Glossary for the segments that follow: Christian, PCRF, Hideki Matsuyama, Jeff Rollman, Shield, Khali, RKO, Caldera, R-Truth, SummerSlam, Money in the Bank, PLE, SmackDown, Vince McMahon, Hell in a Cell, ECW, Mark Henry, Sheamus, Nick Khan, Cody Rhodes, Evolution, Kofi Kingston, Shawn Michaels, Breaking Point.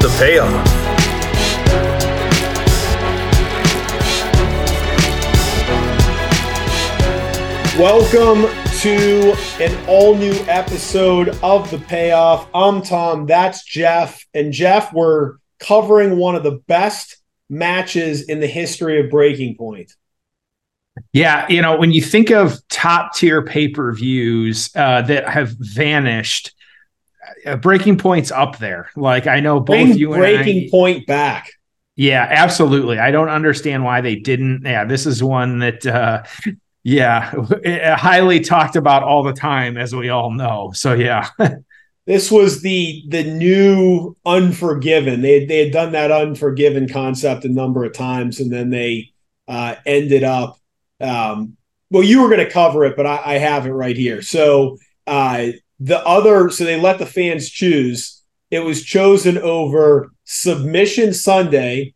The Payoff. Welcome to an all-new episode of The Payoff. I'm Tom, that's Jeff. And Jeff, we're covering one of the best matches in the history of Breaking Point. Yeah, you know, when you think of top-tier pay-per-views that have vanished, Breaking Point's up there. Like, I know both you and I... Breaking Point back. Yeah, absolutely. I don't understand why they didn't. Yeah, this is one that... Yeah, highly talked about all the time, as we all know. So, yeah. This was the new Unforgiven. They had done that Unforgiven concept a number of times, and then they ended up well, you were going to cover it, but I have it right here. So, so they let the fans choose. It was chosen over Submission Sunday,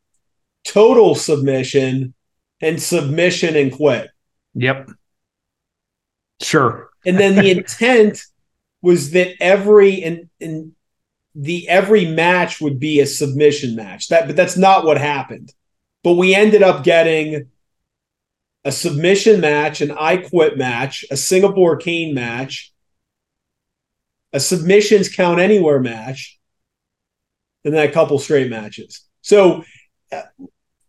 Total Submission, and Submission and Quit. Yep. Sure. And then the intent was that every match would be a submission match. But that's not what happened. But we ended up getting a submission match, an I Quit match, a Singapore Kane match, a submissions count anywhere match, and then a couple straight matches. So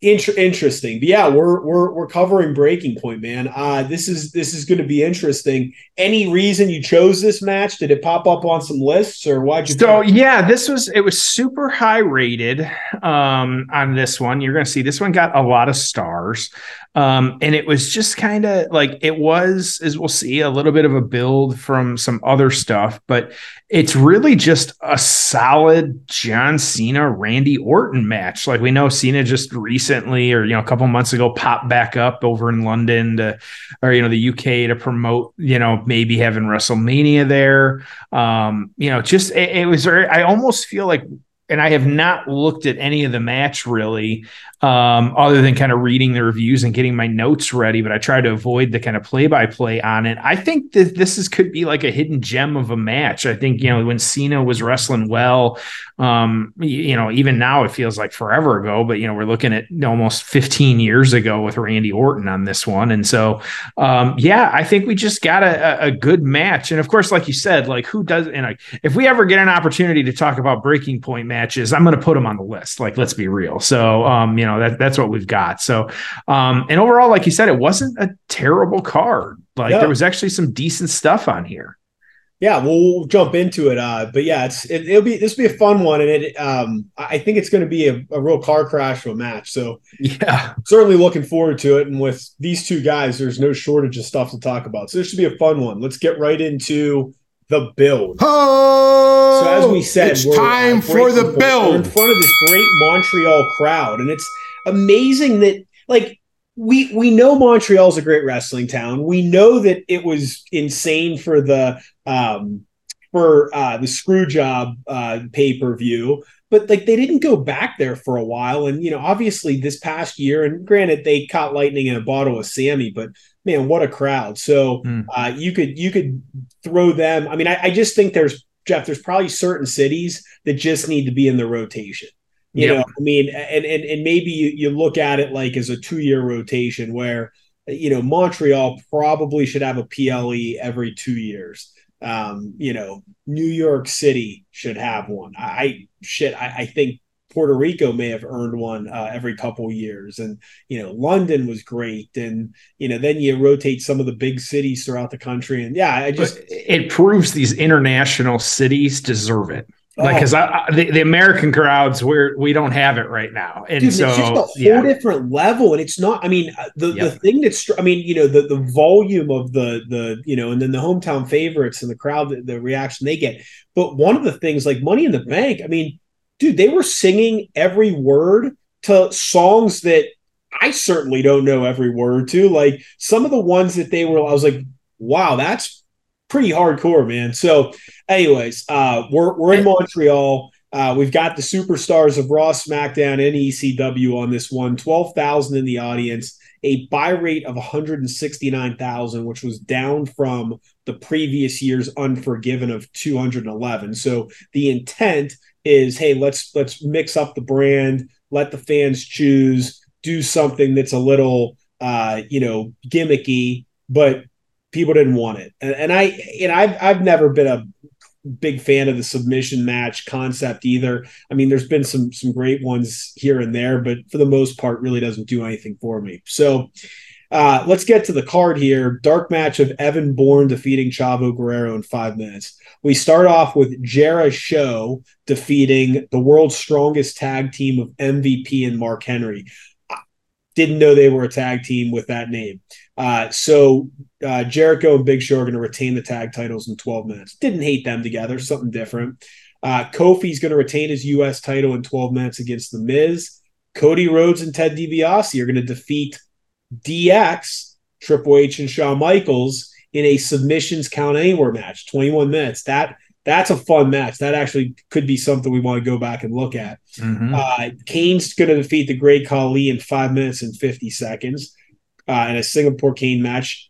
interesting. But yeah, we're covering Breaking Point, man. This is going to be interesting. Any reason you chose this match? Did it pop up on some lists, or why'd you? So yeah, it was super high rated on this one. You're going to see this one got a lot of stars, and it was just kind of like it was, as we'll see, a little bit of a build from some other stuff, but it's really just a solid John Cena, Randy Orton match. Like, we know Cena just recently, or a couple months ago, popped back up over in London or the UK to promote, maybe having WrestleMania there. It was very, I almost feel like, and I have not looked at any of the match really, other than kind of reading the reviews and getting my notes ready, but I try to avoid the kind of play-by-play on it. I think that this could be like a hidden gem of a match. I think, when Cena was wrestling well, even now it feels like forever ago, but, we're looking at almost 15 years ago with Randy Orton on this one. And so, I think we just got a good match. And of course, like you said, like who does, and like, if we ever get an opportunity to talk about Breaking Point matches, I'm going to put them on the list. Like, let's be real. So, that's what we've got. So, and overall, like you said, it wasn't a terrible card. Like There was actually some decent stuff on here. Yeah, we'll jump into it. But yeah, it'll be a fun one, and I think it's going to be a real car crash of a match. So yeah, certainly looking forward to it. And with these two guys, there's no shortage of stuff to talk about. So this should be a fun one. Let's get right into the build. Oh, so as we said, it's time for the build. We're in front of this great Montreal crowd, and it's amazing that, like, we know Montreal's a great wrestling town. We know that it was insane for the screw job pay-per-view, but like they didn't go back there for a while. And obviously this past year, and granted they caught lightning in a bottle with Sammy, but man, what a crowd. So you could throw them. I mean, I just think there's probably certain cities that just need to be in the rotation. You know, I mean, and maybe you look at it like as a 2-year rotation where, Montreal probably should have a PLE every 2 years. New York City should have one. I think Puerto Rico may have earned one every couple years. And, London was great. And, then you rotate some of the big cities throughout the country. And yeah, it proves these international cities deserve it. Like, because the American crowds, we don't have it right now, and dude, so it's just a whole different level. And it's not. I mean, the thing that's. I mean, the volume of the and then the hometown favorites and the crowd, the reaction they get. But one of the things, like Money in the Bank. I mean, dude, they were singing every word to songs that I certainly don't know every word to. Like some of the ones that they were, I was like, wow, that's pretty hardcore, man. So anyways, we're in Montreal. We've got the superstars of Raw, SmackDown, and ECW on this one. 12,000 in the audience, a buy rate of 169,000, which was down from the previous year's Unforgiven of 211. So the intent is, hey, let's mix up the brand, let the fans choose, do something that's a little, gimmicky, but people didn't want it. And I've never been a big fan of the submission match concept either. I mean, there's been some great ones here and there, but for the most part, really doesn't do anything for me. So let's get to the card here. Dark match of Evan Bourne defeating Chavo Guerrero in 5 minutes. We start off with Jericho defeating the world's strongest tag team of MVP and Mark Henry. I didn't know they were a tag team with that name. So Jericho and Big Show are going to retain the tag titles in 12 minutes. Didn't hate them together, something different. Kofi's going to retain his U.S. title in 12 minutes against The Miz. Cody Rhodes and Ted DiBiase are going to defeat DX, Triple H, and Shawn Michaels in a submissions count anywhere match, 21 minutes. That's a fun match. That actually could be something we want to go back and look at. Mm-hmm. Kane's going to defeat the Great Khali in 5 minutes and 50 seconds. In a Singapore Kane match.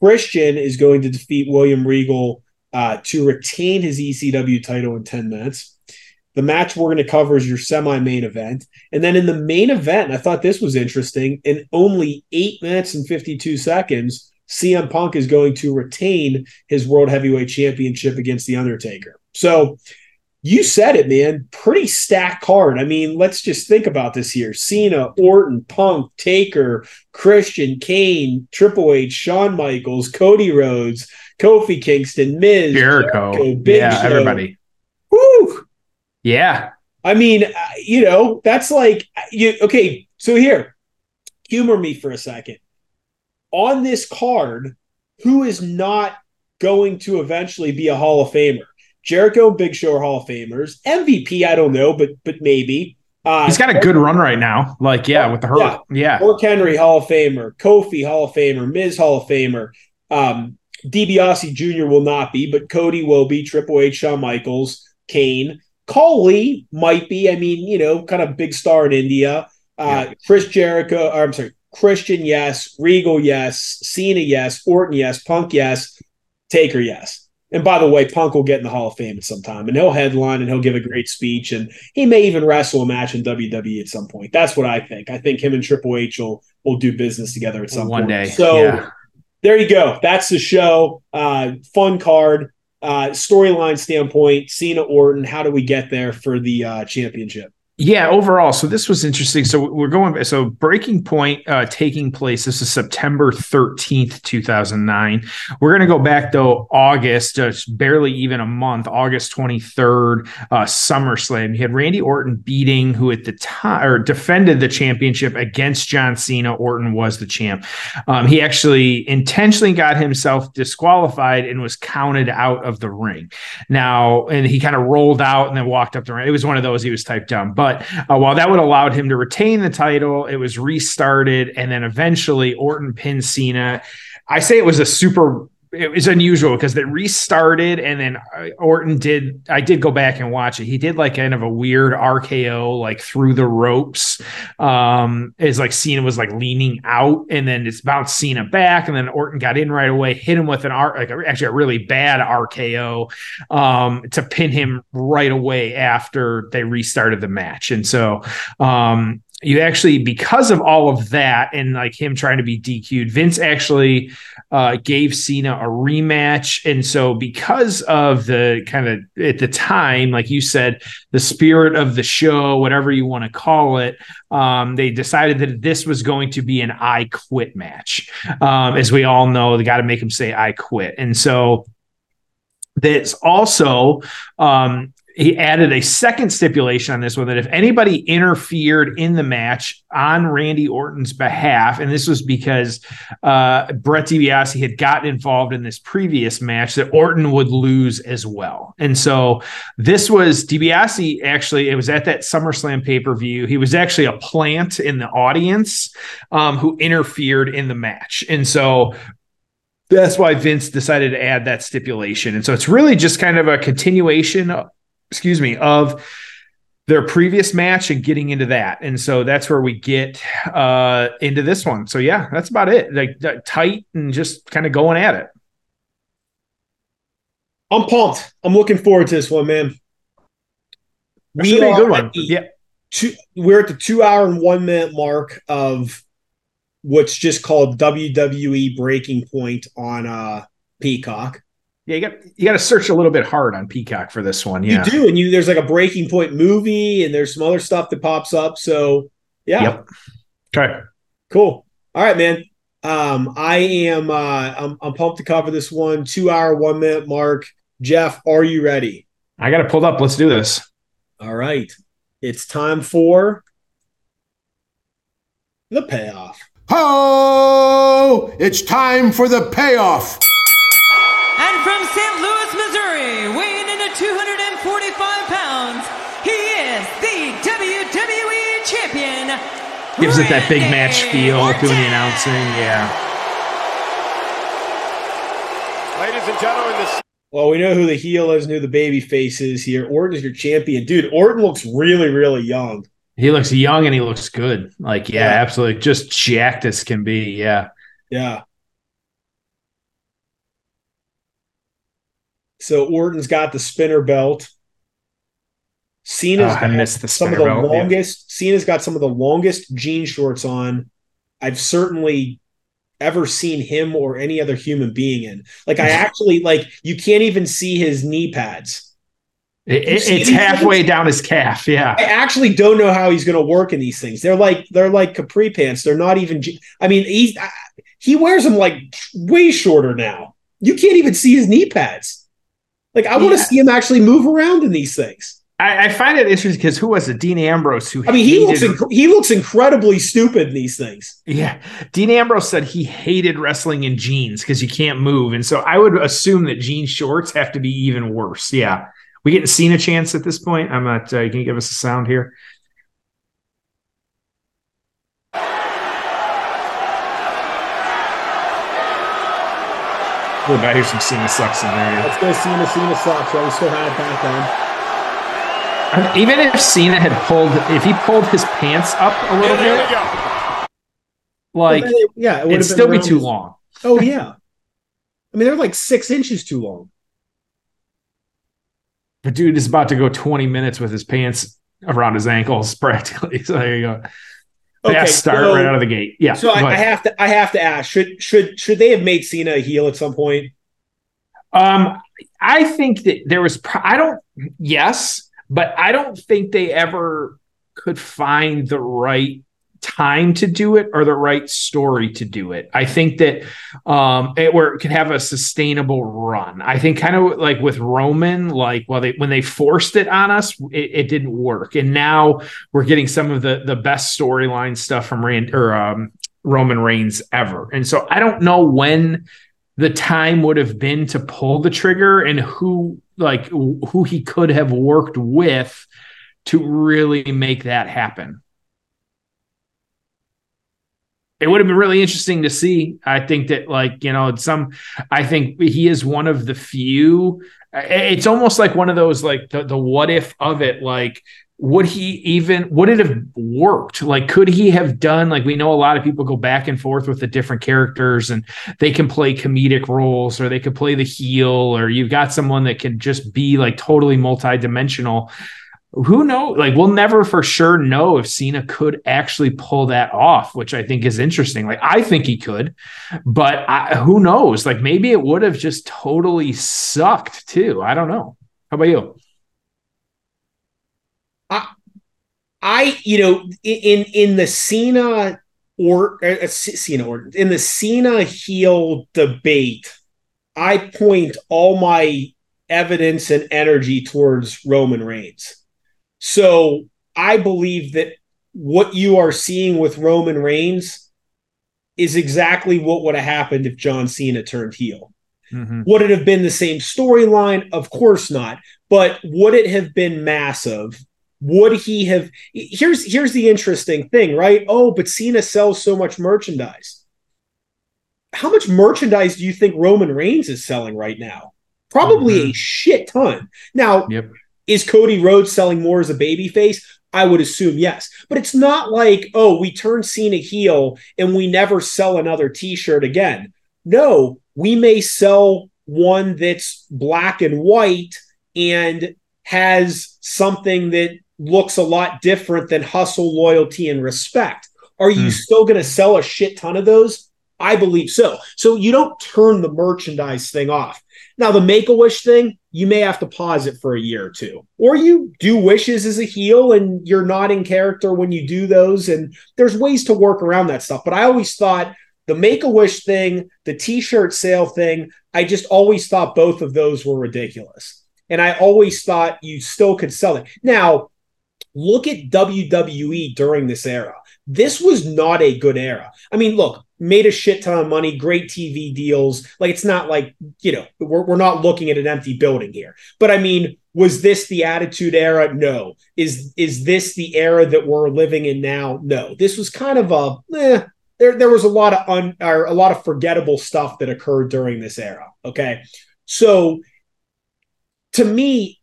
Christian is going to defeat William Regal to retain his ECW title in 10 minutes. The match we're going to cover is your semi-main event. And then in the main event, I thought this was interesting, in only 8 minutes and 52 seconds, CM Punk is going to retain his World Heavyweight Championship against The Undertaker. So you said it, man. Pretty stacked card. I mean, let's just think about this here. Cena, Orton, Punk, Taker, Christian, Kane, Triple H, Shawn Michaels, Cody Rhodes, Kofi Kingston, Miz, Jericho, Big Show. Yeah, everybody. Woo! Yeah. I mean, that's like, okay, so here, humor me for a second. On this card, who is not going to eventually be a Hall of Famer? Jericho and Big Show are Hall of Famers. MVP, I don't know, but maybe. He's got a good run right now. Like, yeah, with the hurt. Yeah. Mark Henry, Hall of Famer. Kofi, Hall of Famer. Miz, Hall of Famer. DiBiase Jr. will not be, but Cody will be. Triple H, Shawn Michaels, Kane. Khali might be. I mean, kind of big star in India. Christian, yes. Regal, yes. Cena, yes. Orton, yes. Punk, yes. Taker, yes. And by the way, Punk will get in the Hall of Fame at some time, and he'll headline, and he'll give a great speech, and he may even wrestle a match in WWE at some point. That's what I think. I think him and Triple H will do business together at some point. One day. So There you go. That's the show. Fun card. Storyline standpoint, Cena, Orton, how do we get there for the championship? Yeah, overall. So this was interesting. So we're going. So Breaking Point taking place. This is September 13th, 2009. We're going to go back though August, just barely even a month. August 23rd, SummerSlam. You had Randy Orton beating who at the time or defended the championship against John Cena. Orton was the champ. He actually intentionally got himself disqualified and was counted out of the ring. Now, and he kind of rolled out and then walked up the ring. It was one of those. He was typed down. But while that would have allowed him to retain the title, it was restarted. And then eventually Orton pinned Cena. I say it was it was unusual because it restarted. And then Orton I did go back and watch it. He did like kind of a weird RKO, like through the ropes. It's like Cena was like leaning out and then it's bounced Cena back. And then Orton got in right away, hit him with actually a really bad RKO to pin him right away after they restarted the match. And so, you actually, because of all of that and like him trying to be DQ'd, Vince actually gave Cena a rematch. And so because of the kind of at the time, like you said, the spirit of the show, whatever you want to call it, they decided that this was going to be an I quit match. As we all know, they got to make him say I quit. And so that's also he added a second stipulation on this one, that if anybody interfered in the match on Randy Orton's behalf, and this was because Brett DiBiase had gotten involved in this previous match, that Orton would lose as well. And so this was DiBiase actually, it was at that SummerSlam pay-per-view. He was actually a plant in the audience who interfered in the match. And so that's why Vince decided to add that stipulation. And so it's really just kind of a continuation of, of their previous match and getting into that. And so that's where we get into this one. So yeah, that's about it. Like tight and just kind of going at it. I'm pumped. I'm looking forward to this one, man. We are a good one. We're at the 2-hour and 1-minute mark of what's just called WWE Breaking Point on Peacock. Yeah, you got to search a little bit hard on Peacock for this one. Yeah, you do, and there's like a Breaking Point movie, and there's some other stuff that pops up. So, yeah, okay, cool. All right, man. I'm pumped to cover this one. 2-hour, 1-minute mark. Jeff, are you ready? I got it pulled up. Let's do this. All right, it's time for the payoff. Ho! It's time for the payoff. From St. Louis, Missouri, weighing in at 245 pounds, he is the WWE Champion. Gives it that big match feel doing the announcing, yeah. Ladies and gentlemen, well, we know who the heel is and who the baby face is here. Orton is your champion. Dude, Orton looks really, really young. He looks young and he looks good. Like, yeah. Absolutely. Just jacked as can be, yeah. Yeah. So Orton's got the spinner belt. Cena's got some of the longest jean shorts on I've certainly ever seen him or any other human being in. Like I actually you can't even see his knee pads. It's halfway down his calf. Yeah, I actually don't know how he's going to work in these things. They're like capri pants. They're not even. I mean, he wears them like way shorter now. You can't even see his knee pads. Like, I want to see him actually move around in these things. I find it interesting because who was it? Dean Ambrose. He looks incredibly stupid in these things. Yeah. Dean Ambrose said he hated wrestling in jeans because you can't move. And so I would assume that jean shorts have to be even worse. Yeah. We getting Cena chance at this point? I'm not – can you give us a sound here? We're about to hear some Cena sucks in there. Let's go Cena sucks. Right? We still had it back then. I mean, even if Cena had pulled, if he pulled his pants up a little bit, it'd still be too long. Oh, yeah. I mean, they're like 6 inches too long. But dude is about to go 20 minutes with his pants around his ankles practically. So there you go. Okay, yeah, start right out of the gate. Yeah. So I have to ask, should they have made Cena a heel at some point? I think that there was. But I don't think they ever could find the right time to do it or the right story to do it. I think that where it could have a sustainable run. I think kind of like with Roman, when they forced it on us, it didn't work. And now we're getting some of the best storyline stuff from Roman Reigns ever. And so I don't know when the time would have been to pull the trigger and who he could have worked with to really make that happen. It would have been really interesting to see. I think that I think he is one of the few. It's almost like one of those, the what if of it, would it have worked? Could he have done, we know a lot of people go back and forth with the different characters and they can play comedic roles or they could play the heel, or you've got someone that can just be totally multidimensional. Who knows? We'll never for sure know if Cena could actually pull that off, which I think is interesting. I think he could, but who knows? Maybe it would have just totally sucked too. I don't know. How about you? In the Cena heel debate, I point all my evidence and energy towards Roman Reigns. So I believe that what you are seeing with Roman Reigns is exactly what would have happened if John Cena turned heel. Mm-hmm. Would it have been the same storyline? Of course not. But would it have been massive? Would he have? Here's the interesting thing, right? Oh, but Cena sells so much merchandise. How much merchandise do you think Roman Reigns is selling right now? Probably a shit ton. Now, is Cody Rhodes selling more as a babyface? I would assume yes. But it's not like, oh, we turn Cena heel and we never sell another t-shirt again. No, we may sell one that's black and white and has something that looks a lot different than hustle, loyalty, and respect. Are you still going to sell a shit ton of those? I believe so. So you don't turn the merchandise thing off. Now, the Make-A-Wish thing, you may have to pause it for a year or two. Or you do wishes as a heel and you're not in character when you do those. And there's ways to work around that stuff. But I always thought the Make-A-Wish thing, the t-shirt sale thing, I just always thought both of those were ridiculous. And I always thought you still could sell it. Now, look at WWE during this era. This was not a good era. I mean, look, made a shit ton of money, great TV deals. Like, it's not like, you know, we're not looking at an empty building here. But I mean, was this the Attitude Era? No. Is this the era that we're living in now? No. This was kind of a, there was a lot of forgettable stuff that occurred during this era. Okay. So to me,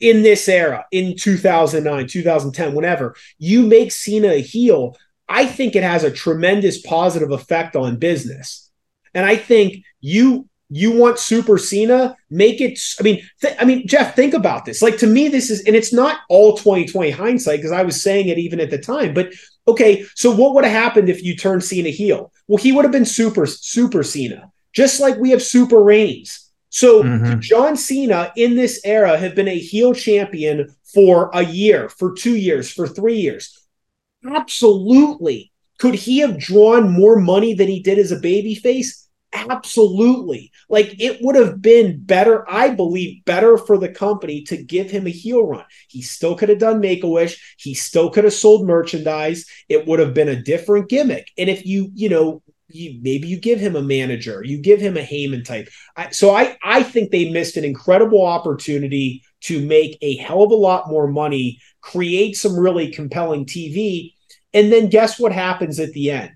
in this era, in 2009, 2010, whenever, you make Cena a heel, I think it has a tremendous positive effect on business. And I think you want Super Cena, make it, I mean, Jeff, think about this. Like, to me, this is, and it's not all 2020 hindsight, because I was saying it even at the time, but okay, so what would have happened if you turned Cena heel? Well, he would have been Super Cena, just like we have Super Reigns. So John Cena in this era have been a heel champion for a year, for 2 years, for 3 years. Absolutely. Could he have drawn more money than he did as a babyface? Absolutely. Like, it would have been better, I believe, better for the company to give him a heel run. He still could have done Make-A-Wish. He still could have sold merchandise. It would have been a different gimmick. And if maybe you give him a manager, you give him a Heyman type. I think they missed an incredible opportunity to make a hell of a lot more money, create some really compelling TV, and then guess what happens at the end?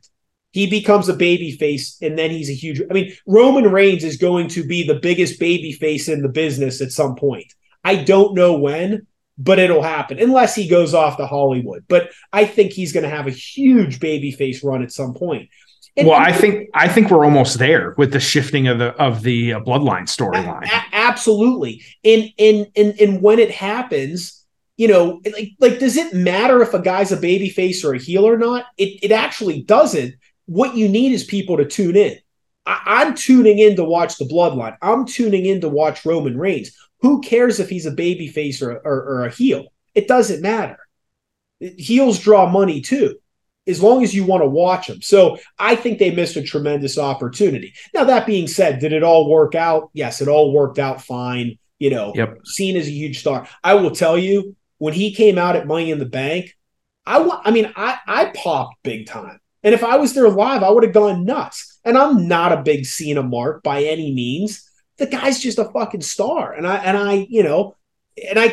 He becomes a babyface, and then he's a huge... I mean, Roman Reigns is going to be the biggest babyface in the business at some point. I don't know when, but it'll happen, unless he goes off to Hollywood. But I think he's going to have a huge babyface run at some point. And well, I think we're almost there with the shifting of the bloodline storyline. Absolutely, and when it happens, you know, like does it matter if a guy's a babyface or a heel or not? It actually doesn't. What you need is people to tune in. I'm tuning in to watch the bloodline. I'm tuning in to watch Roman Reigns. Who cares if he's a babyface or a heel? It doesn't matter. Heels draw money too, as long as you want to watch them. So I think they missed a tremendous opportunity. Now, that being said, did it all work out? Yes, it all worked out fine. You know, Cena is a huge star. I will tell you, when he came out at Money in the Bank, I popped big time. And if I was there live, I would have gone nuts. And I'm not a big Cena mark by any means. The guy's just a fucking star. And I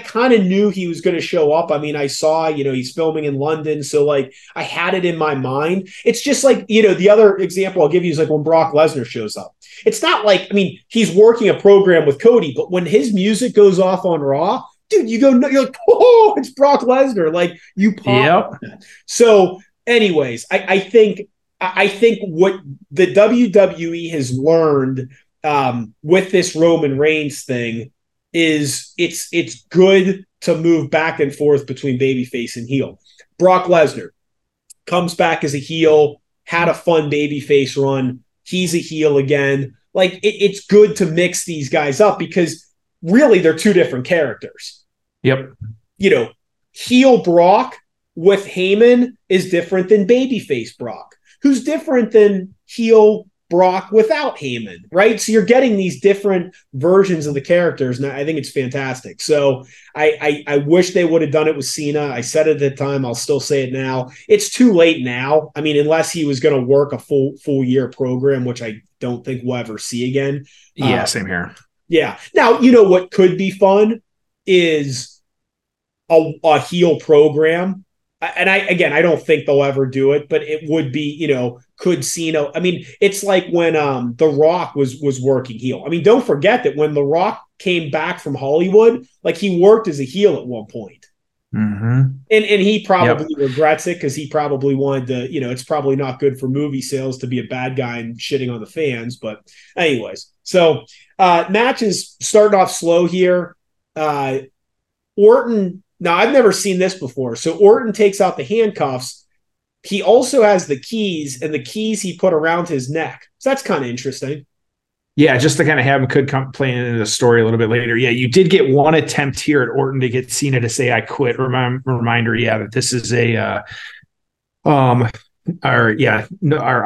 kind of knew he was going to show up. I mean, I saw, you know, he's filming in London. So, like, I had it in my mind. It's just like, you know, the other example I'll give you is like when Brock Lesnar shows up. It's not like, I mean, he's working a program with Cody, but when his music goes off on Raw, dude, you're like, oh, it's Brock Lesnar. Like, you pop. Yep. So, anyways, I think what the WWE has learned with this Roman Reigns thing is it's good to move back and forth between babyface and heel. Brock Lesnar comes back as a heel, had a fun babyface run. He's a heel again. Like, it's good to mix these guys up because really they're two different characters. Yep. You know, heel Brock with Heyman is different than babyface Brock, who's different than heel Brock without Heyman, right? So you're getting these different versions of the characters, and I think it's fantastic. So I wish they would have done it with Cena. I said it at the time. I'll still say it now. It's too late now. I mean, unless he was going to work a full year program, which I don't think we'll ever see again. Yeah, same here. Yeah. Now, you know what could be fun is a heel program. And I don't think they'll ever do it, but it would be, you know, could Cena, I mean, it's like when The Rock was working heel. I mean, don't forget that when The Rock came back from Hollywood, like he worked as a heel at one point. Mm-hmm. And he probably regrets it because he probably wanted to, you know, it's probably not good for movie sales to be a bad guy and shitting on the fans. But anyways, so matches starting off slow here. Orton, now I've never seen this before. So Orton takes out the handcuffs. He also has the keys, and the keys he put around his neck. So that's kind of interesting. Yeah, just to kind of have him could come playing into the story a little bit later. Yeah, you did get one attempt here at Orton to get Cena to say, I quit. Reminder, yeah, that this is a our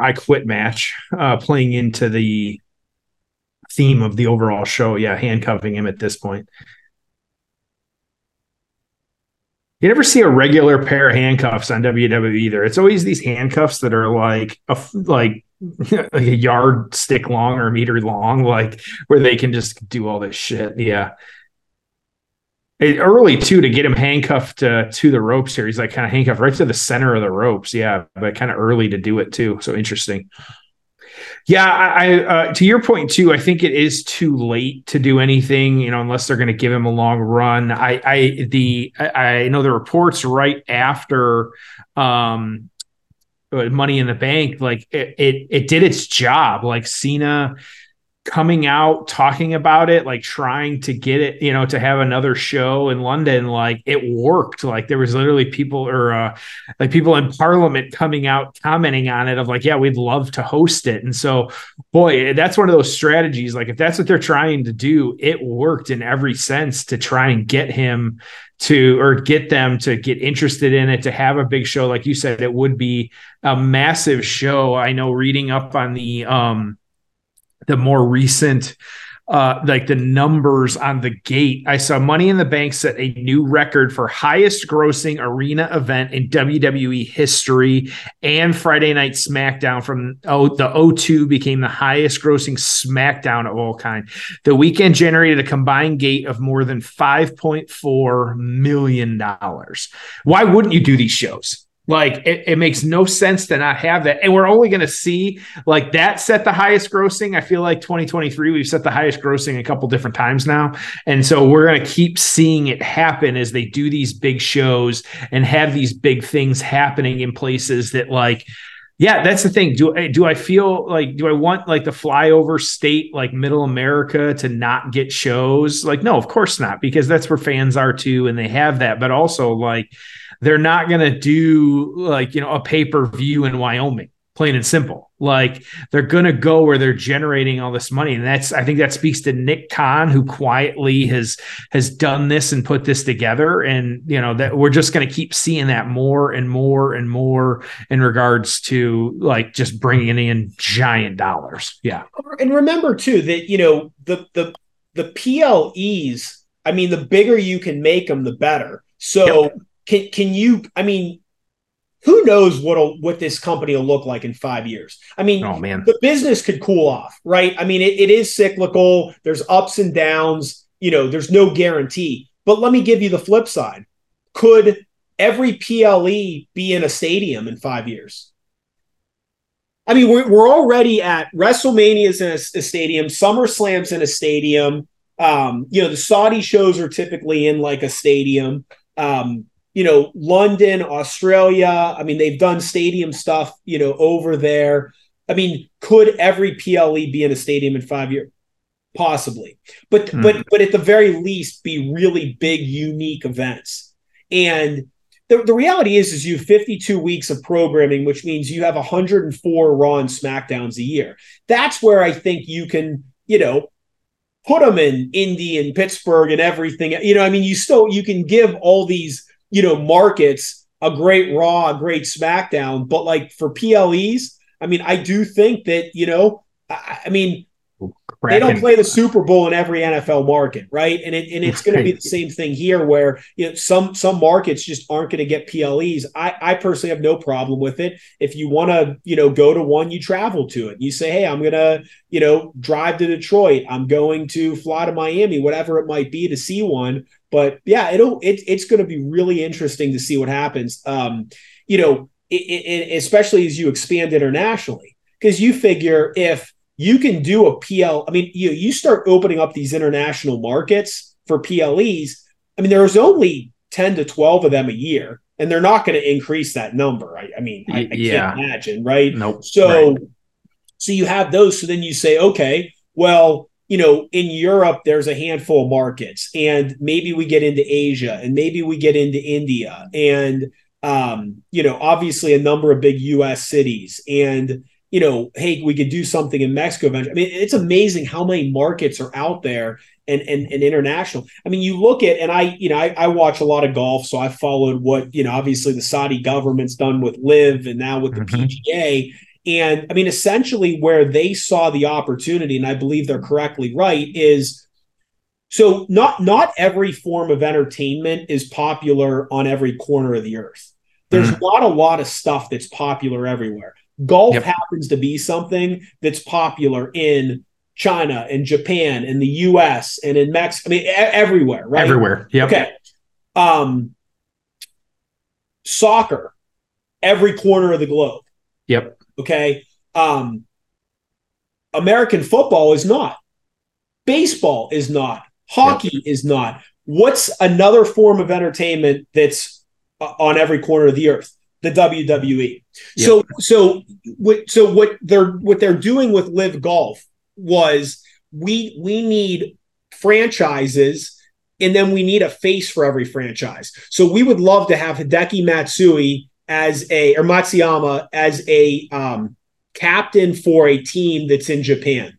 I quit match, playing into the theme of the overall show. Yeah, handcuffing him at this point. You never see a regular pair of handcuffs on WWE either. It's always these handcuffs that are like a yard stick long or a meter long, like where they can just do all this shit. Yeah. Early too, to get him handcuffed to the ropes here. He's like kind of handcuffed right to the center of the ropes. Yeah. But kind of early to do it too. So interesting. Yeah, I to your point too, I think it is too late to do anything, you know, unless they're going to give him a long run. I know the reports right after Money in the Bank, like it did its job. Like Cena coming out, talking about it, like trying to get it, you know, to have another show in London, like it worked. Like there was literally people in Parliament coming out, commenting on it of like, yeah, we'd love to host it. And so, boy, that's one of those strategies. Like if that's what they're trying to do, it worked in every sense to try and get him to, or get them to get interested in it, to have a big show. Like you said, it would be a massive show. I know reading up on the more recent, like the numbers on the gate, I saw Money in the Bank set a new record for highest grossing arena event in WWE history, and Friday Night SmackDown from the O2 became the highest grossing SmackDown of all kind. The weekend generated a combined gate of more than $5.4 million. Why wouldn't you do these shows? Like it makes no sense to not have that. And we're only going to see like that set the highest grossing. I feel like 2023, we've set the highest grossing a couple different times now. And so we're going to keep seeing it happen as they do these big shows and have these big things happening in places that like, yeah, that's the thing. Do I feel like, do I want like the flyover state, like middle America to not get shows? Like, no, of course not, because that's where fans are too. And they have that, but also like, they're not going to do like, you know, a pay-per-view in Wyoming, plain and simple. Like they're going to go where they're generating all this money. And that's, I think that speaks to Nick Khan, who quietly has done this and put this together. And, you know, that we're just going to keep seeing that more and more and more in regards to like just bringing in giant dollars. Yeah. And remember too, that, you know, the PLEs, I mean, the bigger you can make them, the better. So yep. Can you, I mean, who knows what this company will look like in 5 years? I mean, oh, man. The business could cool off, right? I mean, it is cyclical. There's ups and downs. You know, there's no guarantee. But let me give you the flip side. Could every PLE be in a stadium in 5 years? I mean, we're already at WrestleMania's in a stadium. SummerSlam's in a stadium. You know, the Saudi shows are typically in like a stadium. You know, London, Australia. I mean, they've done stadium stuff, you know, over there. I mean, could every PLE be in a stadium in 5 years? Possibly. But at the very least be really big, unique events. And the reality is you have 52 weeks of programming, which means you have 104 Raw and SmackDowns a year. That's where I think you can, you know, put them in Indy and Pittsburgh and everything. You know, I mean, you can give all these, you know, markets a great Raw, a great SmackDown, but like for PLEs, I mean, I do think that, you know, I mean, they don't play the Super Bowl in every NFL market, right? And it's going to be the same thing here, where some markets just aren't going to get PLEs. I personally have no problem with it. If you want to, go to one, you travel to it. You say, hey, I'm going to, drive to Detroit. I'm going to fly to Miami, whatever it might be, to see one. But yeah, it's going to be really interesting to see what happens. Especially as you expand internationally, because you figure if you can do a PL. I mean, you start opening up these international markets for PLEs. I mean, there's only 10 to 12 of them a year, and they're not going to increase that number. I can't imagine, right? Nope. So you have those. So then you say, okay, well, in Europe, there's a handful of markets, and maybe we get into Asia, and maybe we get into India, and, obviously a number of big U.S. cities, and, hey, we could do something in Mexico eventually. I mean, it's amazing how many markets are out there and international. I mean, you look at, and I watch a lot of golf, so I followed what, obviously the Saudi government's done with LIV and now with the PGA. And I mean, essentially where they saw the opportunity, and I believe they're correctly right, is so not every form of entertainment is popular on every corner of the earth. There's not a lot of stuff that's popular everywhere. Golf happens to be something that's popular in China and Japan and the US and in Mexico. I mean, everywhere, right? Everywhere. Yep. Okay. Soccer, every corner of the globe. Yep. Okay. American football is not. Baseball is not. Hockey is not. What's another form of entertainment that's on every corner of the earth? The WWE. Yep. So what they're doing with Live Golf was we need franchises, and then we need a face for every franchise. So we would love to have Hideki Matsui Matsuyama as a captain for a team that's in Japan.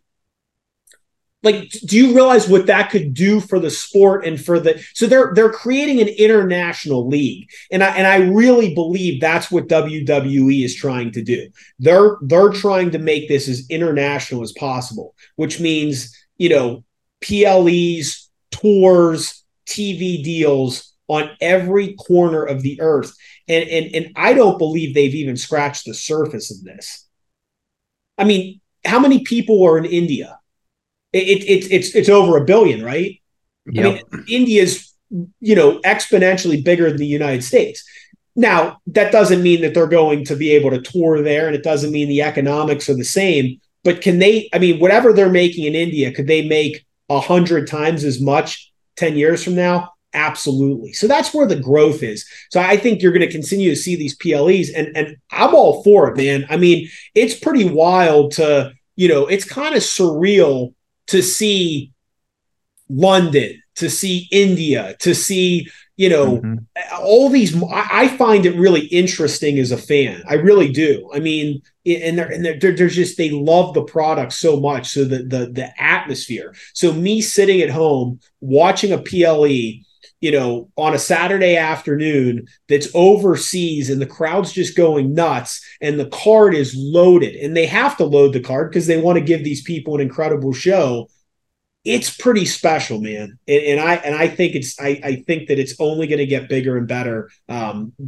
Like, do you realize what that could do for the sport and for the? So they're creating an international league, and I really believe that's what WWE is trying to do. They're trying to make this as international as possible, which means PLEs, tours, TV deals on every corner of the earth, and I don't believe they've even scratched the surface of this. I mean, how many people are in India? It's over 1 billion, right? Yep. I mean, India's, exponentially bigger than the United States. Now, that doesn't mean that they're going to be able to tour there, and it doesn't mean the economics are the same, but can they, I mean, whatever they're making in India, could they make 100 times as much 10 years from now? Absolutely. So that's where the growth is. So I think you're going to continue to see these PLEs, and I'm all for it, man. I mean, it's pretty wild to, it's kind of surreal to see London, to see India, to see, all these. I find it really interesting as a fan. I really do. I mean, and they're just, they love the product so much. So the atmosphere. So me sitting at home watching a PLE, on a Saturday afternoon that's overseas, and the crowd's just going nuts, and the card is loaded, and they have to load the card because they want to give these people an incredible show. It's pretty special, man. And I think that it's only going to get bigger and better,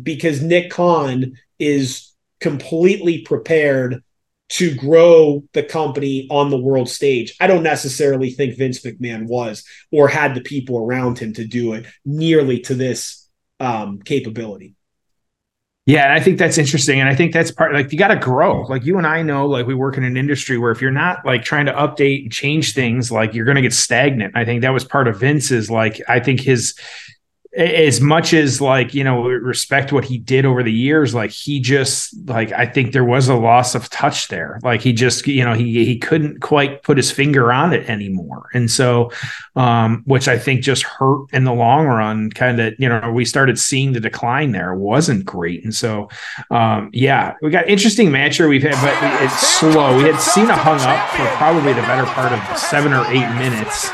because Nick Khan is completely prepared to grow the company on the world stage. I don't necessarily think Vince McMahon was or had the people around him to do it nearly to this capability. Yeah, and I think that's interesting. And I think that's part, like, you got to grow. Like, you and I know, like, we work in an industry where if you're not, like, trying to update and change things, like, you're going to get stagnant. I think that was part of Vince's, like, I think his, as much as, like, respect what he did over the years, like, he just, like, I think there was a loss of touch there. Like, he just, he couldn't quite put his finger on it anymore. And so, which I think just hurt in the long run, kind of, we started seeing the decline there. It wasn't great. And so, we got interesting match here we've had, but it's slow. We had Cena hung up for probably the better part of 7 or 8 minutes.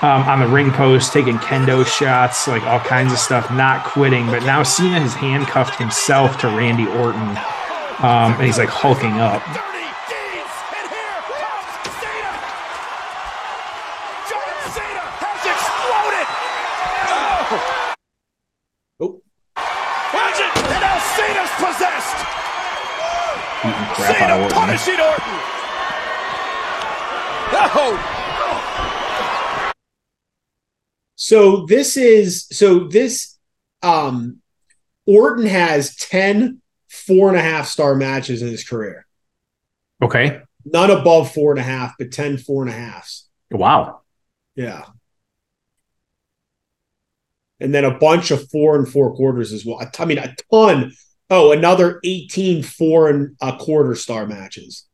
On the ring post, taking kendo shots, like all kinds of stuff, not quitting. But now Cena has handcuffed himself to Randy Orton, and he's like hulking up. Cena punishing Orton. Oh. So Orton has 10 4.5-star matches in his career. Okay. None above 4.5, but 10 4.5s. Wow. Yeah. And then a bunch of 4 4/4 as well. I mean, a ton. Oh, another 18 4 1/4-star matches.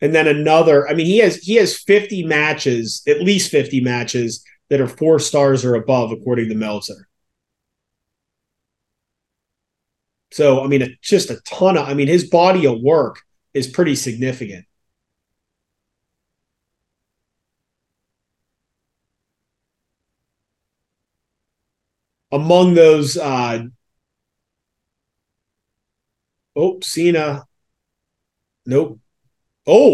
And then another, I mean, he has 50 matches, at least 50 matches that are 4 stars or above, according to Meltzer. So, I mean, just a ton of, I mean, his body of work is pretty significant. Among those, Cena. Nope. Oh.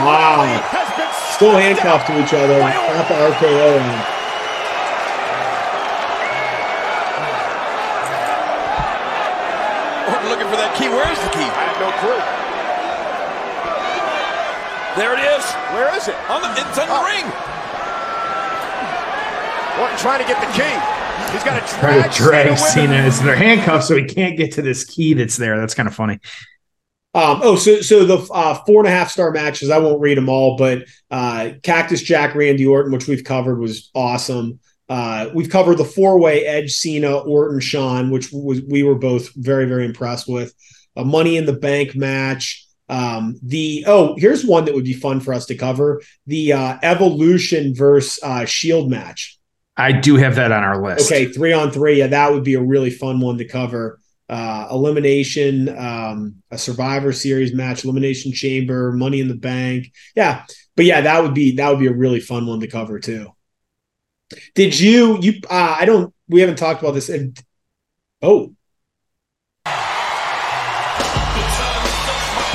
Wow. Still handcuffed to each other. Got the RKO in. Looking for that key. Where's the key? I have no clue. There it is. Where is it? It's on the ring. Orton trying to get the key. He's got to drag Cena. It's their handcuffs, so he can't get to this key that's there. That's kind of funny. So the 4.5-star matches, I won't read them all, but Cactus Jack, Randy Orton, which we've covered, was awesome. We've covered the 4-way Edge, Cena, Orton, Shawn, which we were both very, very impressed with. A Money in the Bank match. Here's one that would be fun for us to cover: the Evolution versus Shield match. I do have that on our list. Okay, 3-on-3. Yeah, that would be a really fun one to cover. Elimination, a Survivor Series match, Elimination Chamber, Money in the Bank. Yeah, but yeah, that would be a really fun one to cover too. Did you? I don't. We haven't talked about this. And oh,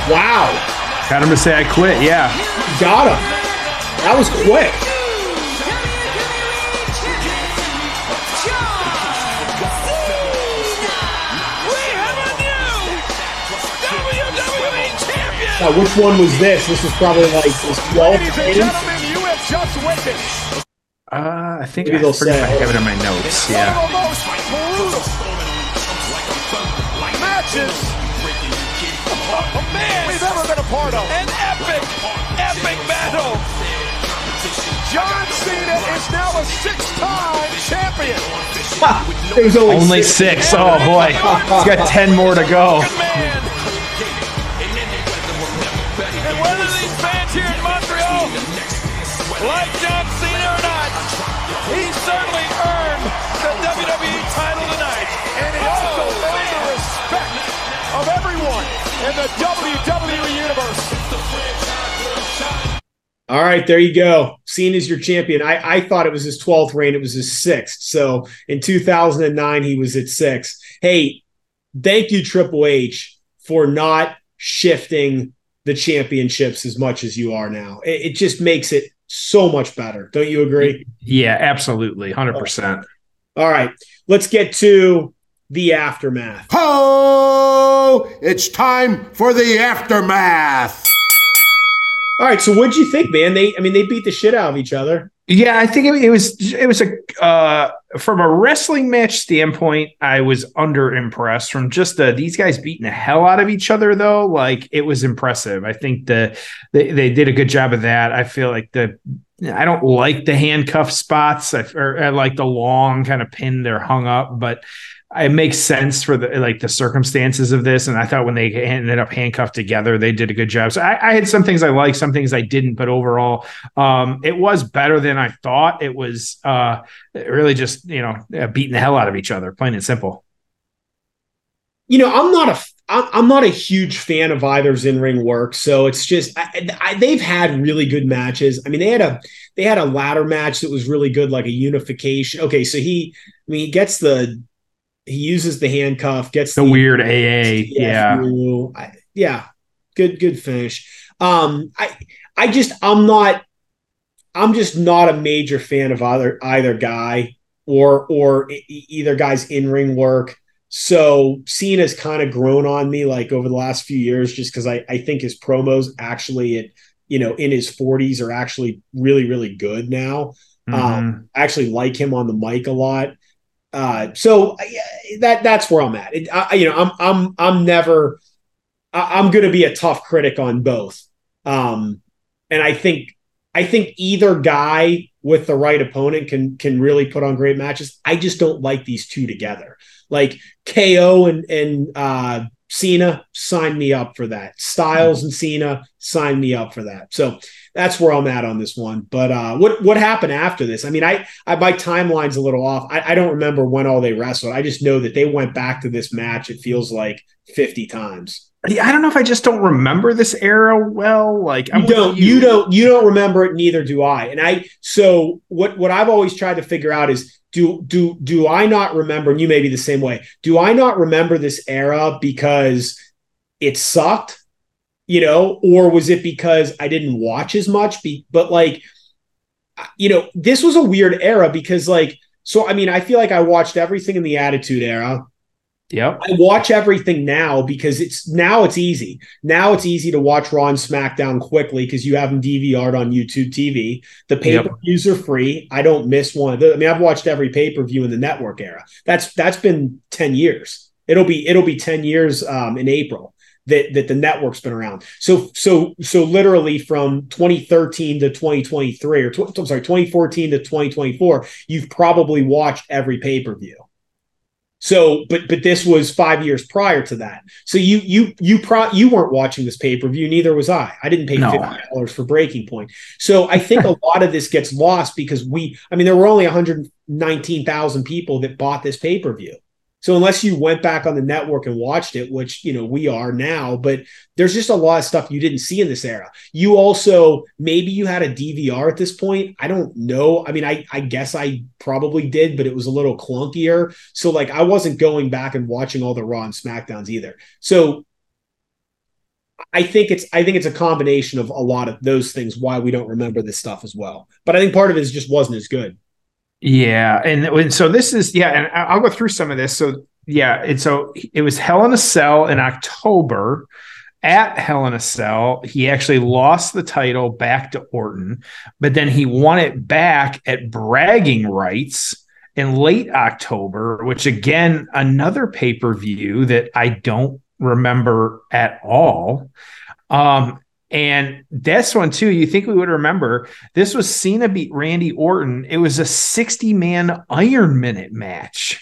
wow! Got him to say I quit. Yeah, got him. That was quick. Now, which one was this? This was probably like his 12th. I think I have it in my notes. Yeah. Matches we've ever been a part of. An epic battle. John Cena is now a 6-time champion. There's only 6. Oh boy, he's got 10 more to go. Like John Cena or not, he certainly earned the WWE title tonight. And he also earned the respect of everyone in the WWE universe. All right, there you go. Cena's your champion. I thought it was his 12th reign. It was his 6th. So in 2009, he was at 6. Hey, thank you, Triple H, for not shifting the championships as much as you are now. It just makes it so much better. Don't you agree? Yeah, absolutely. 100%. All right. Let's get to the aftermath. Oh, it's time for the aftermath. All right. So what'd you think, man? They beat the shit out of each other. Yeah, I think it was a from a wrestling match standpoint, I was underimpressed. From just these guys beating the hell out of each other, though, like, it was impressive. I think they did a good job of that. I feel like I don't like the handcuff spots. I like the long kind of pin they're hung up, but it makes sense for the circumstances of this. And I thought when they ended up handcuffed together, they did a good job. So I had some things I liked, some things I didn't, but overall it was better than I thought. It was really just, beating the hell out of each other, plain and simple. I'm not a huge fan of either's in-ring work, so it's just they've had really good matches. I mean, they had a ladder match that was really good, like a unification. Okay, so he gets he uses the handcuff, gets the weird AA. Yeah. Yeah. Good finish. I'm just not a major fan of either guy or either guy's in-ring work. So Cena's kind of grown on me like over the last few years, just because I think his promos actually at, you know, in his 40s are actually really, really good now. I actually like him on the mic a lot. So that's where I'm at. I'm going to be a tough critic on both. And I think either guy with the right opponent can really put on great matches. I just don't like these two together. Like KO and Cena, sign me up for that. Styles and Cena, sign me up for that. So that's where I'm at on this one. But what happened after this? I mean, I my timeline's a little off. I don't remember when all they wrestled. I just know that they went back to this match, it feels like 50 times. I don't know if I just don't remember this era well. Like you don't remember it, neither do I. And so what I've always tried to figure out is do I not remember, and you may be the same way, do I not remember this era because it sucked, you know, or was it because I didn't watch as much? But like, you know, this was a weird era because like, so, I mean, I feel like I watched everything in the Attitude Era. Yeah, I watch everything now because it's easy. Now it's easy to watch Raw and SmackDown quickly because you have them DVR'd on YouTube TV. The pay-per-views are free. I don't miss one of those. I mean, I've watched every pay-per-view in the network era. That's been 10 years. It'll be 10 years in April that the network's been around. So literally from 2013 to 2023, or I'm sorry, 2014 to 2024, you've probably watched every pay-per-view. So, but this was 5 years prior to that. So you weren't watching this pay-per-view. Neither was I. I didn't pay $50 for Breaking Point. So I think a lot of this gets lost because there were only 119,000 people that bought this pay-per-view. So unless you went back on the network and watched it, which, you know, we are now, but there's just a lot of stuff you didn't see in this era. You also, maybe you had a DVR at this point. I don't know. I mean, I guess I probably did, but it was a little clunkier. So like, I wasn't going back and watching all the Raw and SmackDowns either. So I think it's a combination of a lot of those things why we don't remember this stuff as well. But I think part of it is just wasn't as good. Yeah. And so this is, and I'll go through some of this. So, yeah. And so it was Hell in a Cell in October. At Hell in a Cell, he actually lost the title back to Orton, but then he won it back at Bragging Rights in late October, which again, another pay-per-view that I don't remember at all. And this one, too, you think we would remember. This was Cena beat Randy Orton. It was a 60-man Iron Man match.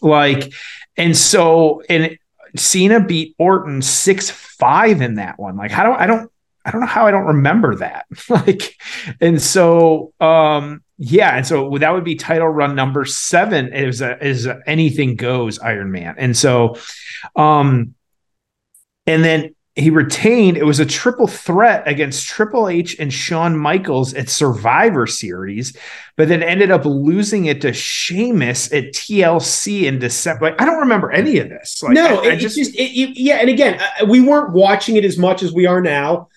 Like, and so, and Cena beat Orton 6-5 in that one. Like, I don't know how I don't remember that. Like, and so, and so that would be title run number 7. It was a anything goes Iron Man. And so, and then, he retained. It was a triple threat against Triple H and Shawn Michaels at Survivor Series, but then ended up losing it to Sheamus at TLC in December. Like, I don't remember any of this. Like, no, I just. And again, we weren't watching it as much as we are now.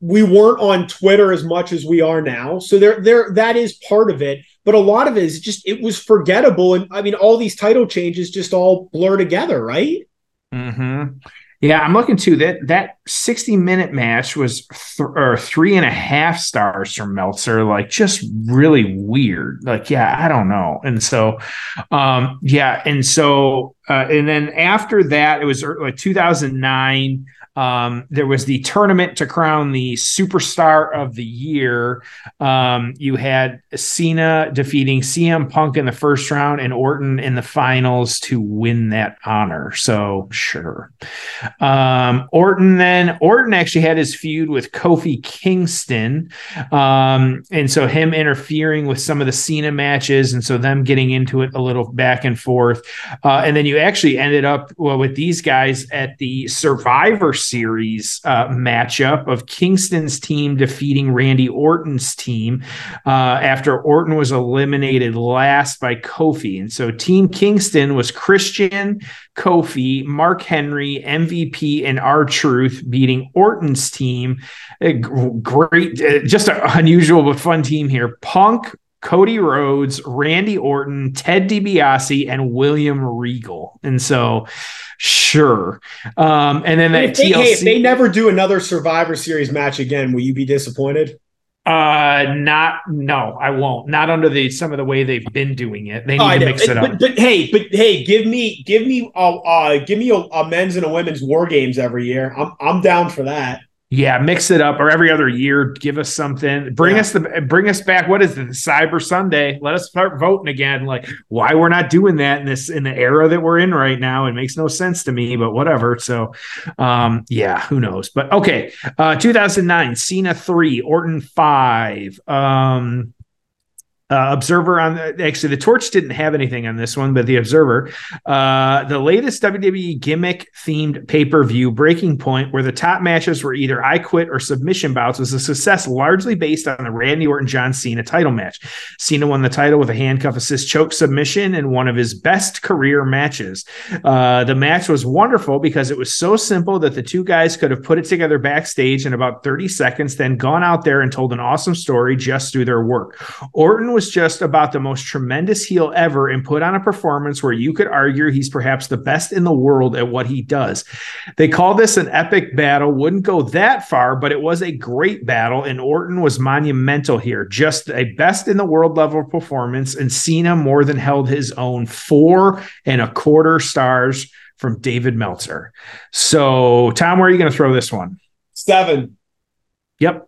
We weren't on Twitter as much as we are now. So there, that is part of it. But a lot of it is just, it was forgettable. And I mean, all these title changes just all blur together, right? Mm-hmm. Yeah, I'm looking to that 60-minute match was 3.5 stars from Meltzer, like just really weird. Like, I don't know. And so, and then after that, it was like 2009. There was the tournament to crown the Superstar of the Year. You had Cena defeating CM Punk in the first round and Orton in the finals to win that honor. So sure. Orton actually had his feud with Kofi Kingston. And so him interfering with some of the Cena matches. And so them getting into it a little back and forth. And then you actually ended up with these guys at the Survivor Series matchup of Kingston's team defeating Randy Orton's team after Orton was eliminated last by Kofi. And so Team Kingston was Christian, Kofi, Mark Henry, MVP, and R-Truth beating Orton's team. Great, just an unusual but fun team here. Punk, Cody Rhodes, Randy Orton, Ted DiBiase, and William Regal. And so, sure. And then that TLC. Hey, if they never do another Survivor Series match again, will you be disappointed? No, I won't. Not under some of the way they've been doing it. They need to mix it up. But hey, give me a men's and a women's War Games every year. I'm down for that. Yeah, mix it up, or every other year, give us something. Bring us back. What is it? Cyber Sunday. Let us start voting again. Like, why we're not doing that in the era that we're in right now? It makes no sense to me, but whatever. So, yeah, who knows? But okay, 2009, Cena 3, Orton 5. Observer on the Torch didn't have anything on this one, but the Observer, the latest WWE gimmick themed pay-per-view, Breaking Point, where the top matches were either I Quit or submission bouts, was a success largely based on the Randy Orton John Cena title match. Cena won the title with a handcuff assist choke submission in one of his best career matches. The match was wonderful because it was so simple that the two guys could have put it together backstage in about 30 seconds, then gone out there and told an awesome story just through their work. Orton was just about the most tremendous heel ever and put on a performance where you could argue he's perhaps the best in the world at what he does. They call this an epic battle. Wouldn't go that far, but it was a great battle, and Orton was monumental here. Just a best in the world level performance, and Cena more than held his own. 4.25 stars from David Meltzer. So, Tom, where are you going to throw this one? 7. Yep.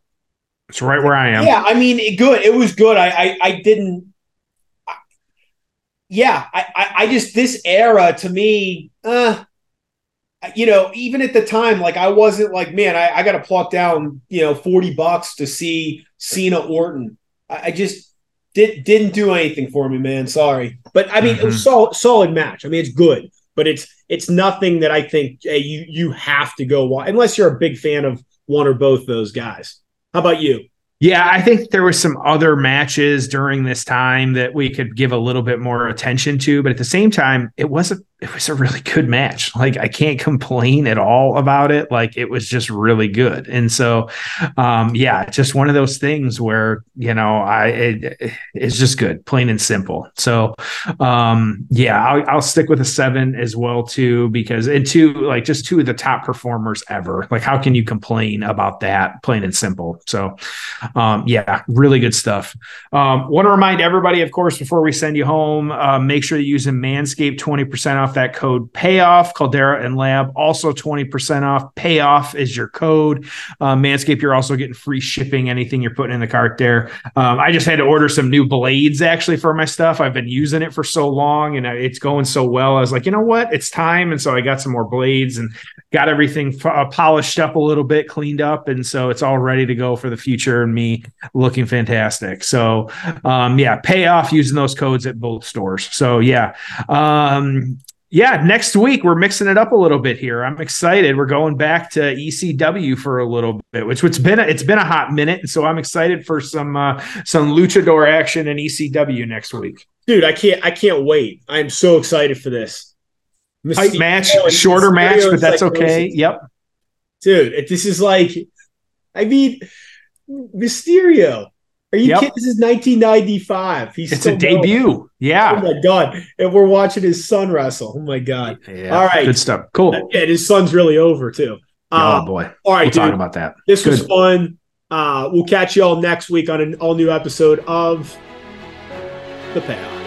It's right where I am. Yeah, I mean, good. It was good. I just, this era to me, even at the time, like I wasn't like, man, I got to plunk down, $40 to see Cena Orton. I just didn't do anything for me, man. Sorry. But I mean, It was a solid match. I mean, it's good, but it's nothing that I think you have to go watch unless you're a big fan of one or both those guys. How about you? Yeah, I think there was some other matches during this time that we could give a little bit more attention to, but at the same time, it was a really good match. Like, I can't complain at all about it. Like, it was just really good. And so, just one of those things where, it's just good, plain and simple. So, I'll stick with a 7 as well too, because just two of the top performers ever. Like, how can you complain about that? Plain and simple. So, really good stuff. Want to remind everybody, of course, before we send you home, make sure you use a Manscaped 20% off that code Payoff. Caldera and Lab also 20% off. Payoff is your code. Manscaped, you're also getting free shipping, anything you're putting in the cart there. I just had to order some new blades actually for my stuff. I've been using it for so long and it's going so well. I was like, you know what? It's time. And so I got some more blades and got everything polished up a little bit, cleaned up. And so it's all ready to go for the future and me looking fantastic. So, Payoff using those codes at both stores. So, yeah. Next week we're mixing it up a little bit here. I'm excited. We're going back to ECW for a little bit, which it's been a hot minute, and so I'm excited for some luchador action in ECW next week. Dude, I can't wait. I'm so excited for this. Tight match, shorter match, but that's okay. Yep. Dude, this is like, I mean, Mysterio. Are you kidding? This is 1995. It's a debut. Yeah. Oh, my God. And we're watching his son wrestle. Oh, my God. Yeah. All right. Good stuff. Cool. Yeah, his son's really over, too. Oh, boy. All right, we'll talk about that. This was fun. We'll catch you all next week on an all-new episode of The Payoff.